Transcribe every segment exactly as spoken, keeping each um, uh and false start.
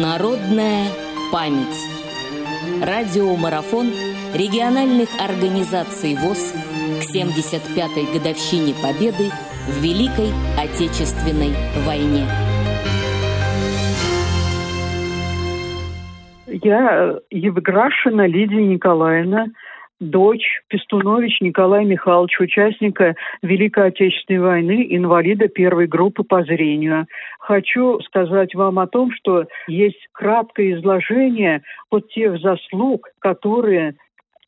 Народная память. Радиомарафон региональных организаций ВОС к семьдесят пятой годовщине Победы в Великой Отечественной войне. Я Евграшина Лидия Николаевна, дочь Пистунович Николая Михайловича, участника Великой Отечественной войны, инвалида первой группы по зрению. Хочу сказать вам о том, что есть краткое изложение вот тех заслуг, которые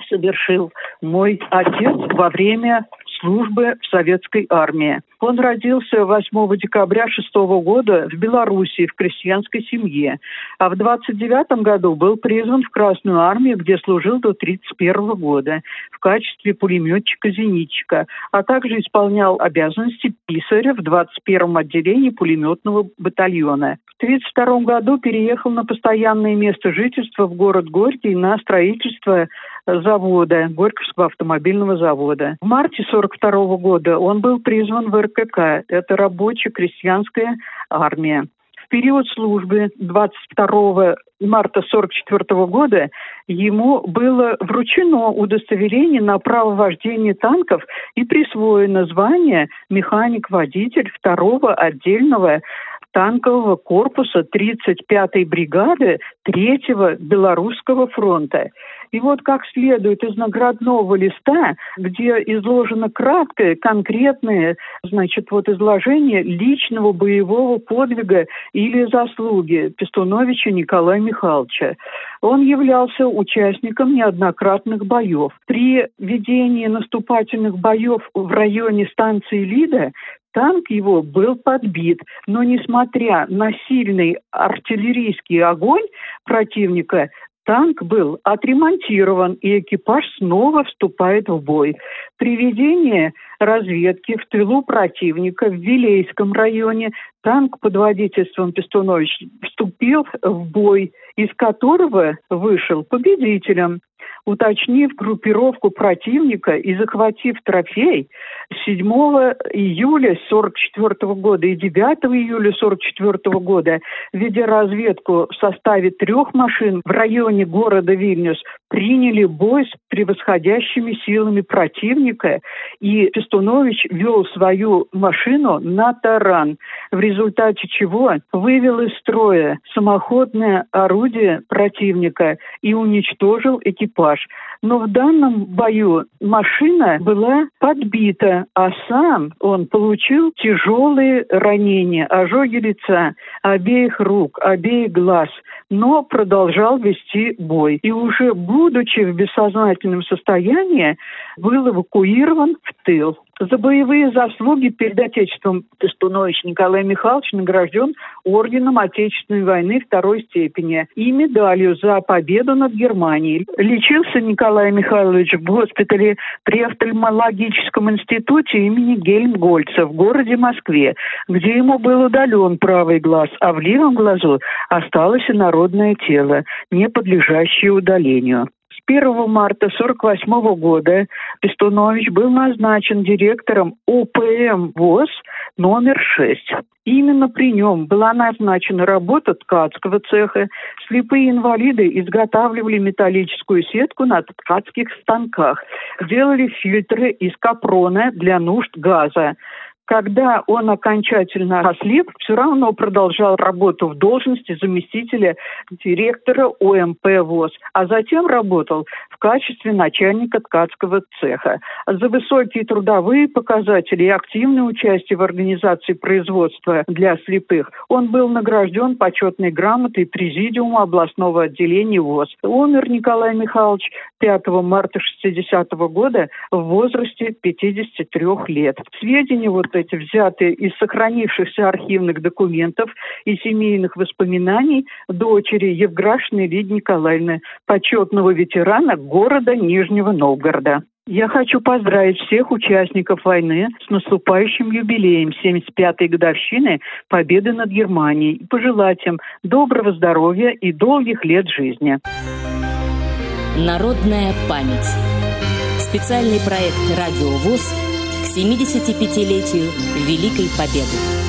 совершил мой отец во время службы в советской армии. Он родился восьмого декабря шестого года в Белоруссии в крестьянской семье, а в двадцать девятом году был призван в Красную армию, где служил до тридцать первого года в качестве пулеметчика-зенитчика, а также исполнял обязанности писаря в двадцать первом отделении пулеметного батальона. В тридцать втором году переехал на постоянное место жительства в город Горький на строительство завода, Горьковского автомобильного завода. В марте сорок второго года он был призван в эр ка ка, это рабоче-крестьянская армия. В период службы двадцать второго марта сорок четвёртого года ему было вручено удостоверение на право вождения танков и присвоено звание механик-водитель второго отдельного танкового корпуса тридцать пятой бригады третьего Белорусского фронта. И вот как следует из наградного листа, где изложено краткое, конкретное, значит, вот изложение личного боевого подвига или заслуги Пистуновича Николая Михайловича. Он являлся участником неоднократных боев. При ведении наступательных боев в районе станции Лида танк его был подбит, но несмотря на сильный артиллерийский огонь противника, танк был отремонтирован, и экипаж снова вступает в бой. При ведении разведки в тылу противника в Вилейском районе танк под водительством Пистуновича вступил в бой, из которого вышел победителем, уточнив группировку противника и захватив трофей седьмого июля сорок четвёртого года и девятого июля сорок четвёртого года, ведя разведку в составе трех машин в районе города Вильнюс, приняли бой с превосходящими силами противника, и Пистунович вел свою машину на таран, в результате чего вывел из строя самоходное орудие противника и уничтожил экипаж. Но в данном бою машина была подбита, а сам он получил тяжелые ранения, ожоги лица, обеих рук, обеих глаз, но продолжал вести бой. И уже будучи в бессознательном состоянии, был эвакуирован в тыл. За боевые заслуги перед Отечеством Пистунович Николай Михайлович награжден орденом Отечественной войны второй степени и медалью за победу над Германией. Лечился Николай Михайлович в госпитале при офтальмологическом институте имени Гельмгольца в городе Москве, где ему был удален правый глаз, а в левом глазу осталось инородное тело, не подлежащее удалению. первого марта сорок восьмого года Пистунович был назначен директором о пэ эм ВОС номер шесть. Именно при нем была назначена работа ткацкого цеха. Слепые инвалиды изготавливали металлическую сетку на ткацких станках, делали фильтры из капрона для нужд газа. Когда он окончательно ослеп, все равно продолжал работу в должности заместителя директора о эм пэ ВОС, а затем работал в качестве начальника ткацкого цеха. За высокие трудовые показатели и активное участие в организации производства для слепых он был награжден почетной грамотой Президиума областного отделения ВОС. Умер Николай Михайлович пятого марта шестидесятого года в возрасте пятидесяти трёх лет. Сведения вот эти взятые из сохранившихся архивных документов и семейных воспоминаний дочери Евграшиной Лидии Николаевны, почетного ветерана города Нижнего Новгорода. Я хочу поздравить всех участников войны с наступающим юбилеем семьдесят пятой годовщины Победы над Германией и пожелать им доброго здоровья и долгих лет жизни. Народная память. Специальный проект «Радиовуз» к семидесятипятилетию Великой Победы.